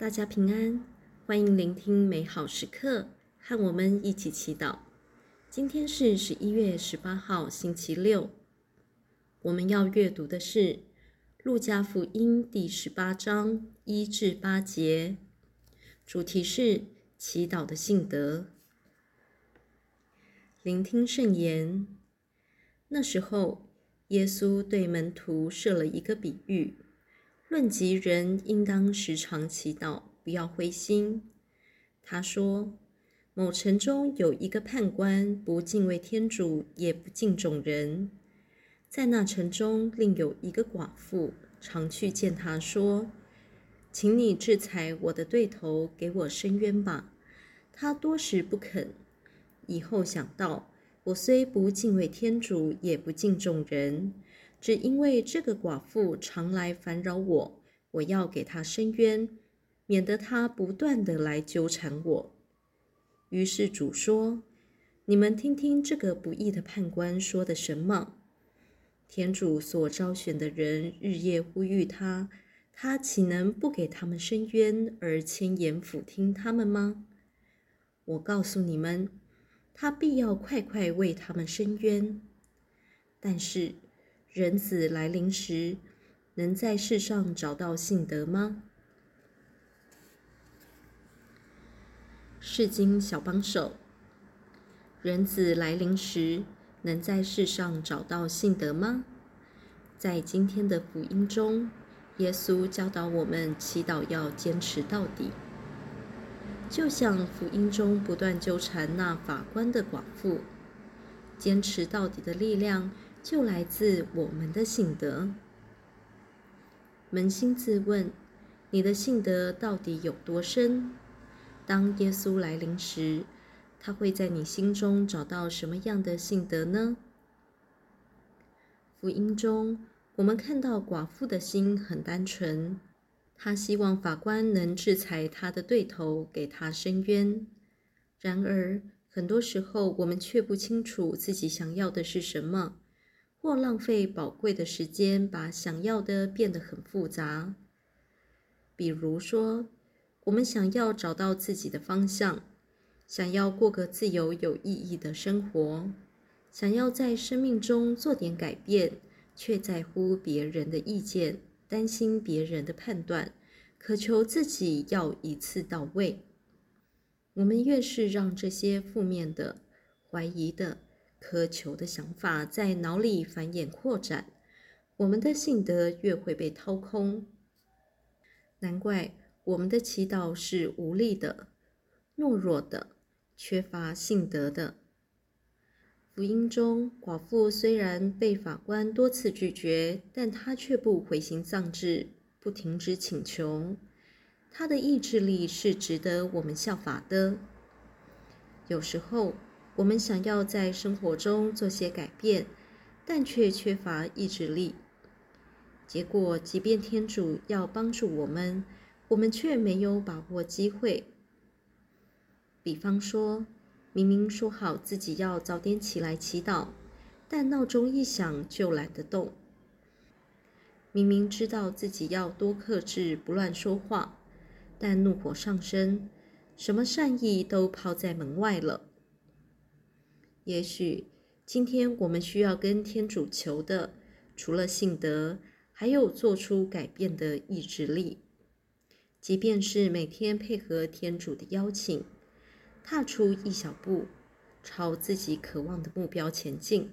大家平安，欢迎聆听美好时刻，和我们一起祈祷。今天是11月18号星期六，我们要阅读的是路加福音第18章1-8节，主题是祈祷的信德。聆听圣言。那时候，耶稣对门徒设了一个比喻，论及人应当时常祈祷，不要灰心。他说，某城中有一个判官，不敬畏天主，也不敬重人。在那城中另有一个寡妇，常去见他说，请你制裁我的对头，给我伸冤吧。他多时不肯，以后想到，我虽不敬畏天主，也不敬重人，只因为这个寡妇常来烦扰我，我要给她伸冤，免得她不断地来纠缠我。于是主说，你们听听这个不义的判官说的什么。天主所招选的人日夜呼吁他，他岂能不给他们伸冤而千言俯听他们吗？我告诉你们，他必要快快为他们伸冤。但是人子来临时，能在世上找到信德吗？释经小帮手。人子来临时，能在世上找到信德吗？在今天的福音中，耶稣教导我们祈祷要坚持到底。就像福音中不断纠缠那法官的寡妇，坚持到底的力量就来自我们的信德。扪心自问，你的信德到底有多深？当耶稣来临时，他会在你心中找到什么样的信德呢？福音中，我们看到寡妇的心很单纯，她希望法官能制裁她的对头，给她伸冤。然而，很多时候我们却不清楚自己想要的是什么，或浪费宝贵的时间把想要的变得很复杂。比如说，我们想要找到自己的方向，想要过个自由有意义的生活，想要在生命中做点改变，却在乎别人的意见，担心别人的判断，渴求自己要一次到位。我们越是让这些负面的、怀疑的、苛求的想法在脑里繁衍扩展，我们的信德越会被掏空。难怪我们的祈祷是无力的、懦弱的、缺乏信德的。福音中，寡妇虽然被法官多次拒绝，但她却不灰心丧志，不停止请求。她的意志力是值得我们效法的。有时候我们想要在生活中做些改变，但却缺乏意志力。结果，即便天主要帮助我们，我们却没有把握机会。比方说，明明说好自己要早点起来祈祷，但闹钟一响就懒得动。明明知道自己要多克制，不乱说话，但怒火上身，什么善意都抛在门外了。也许今天我们需要跟天主求的，除了信德，还有做出改变的意志力。即便是每天配合天主的邀请，踏出一小步，朝自己渴望的目标前进。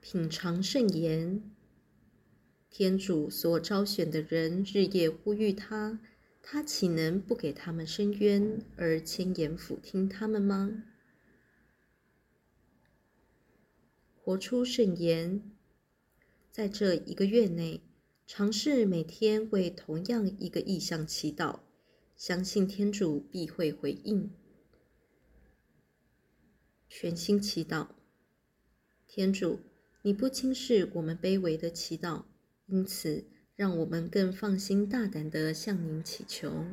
品尝圣言。天主所招选的人日夜呼吁他，他岂能不给他们伸冤而千言俯听他们吗？活出圣言。在这一个月内，尝试每天为同样一个意向祈祷，相信天主必会回应。全心祈祷。天主，你不轻视我们卑微的祈祷，因此让我们更放心大胆地向您祈求。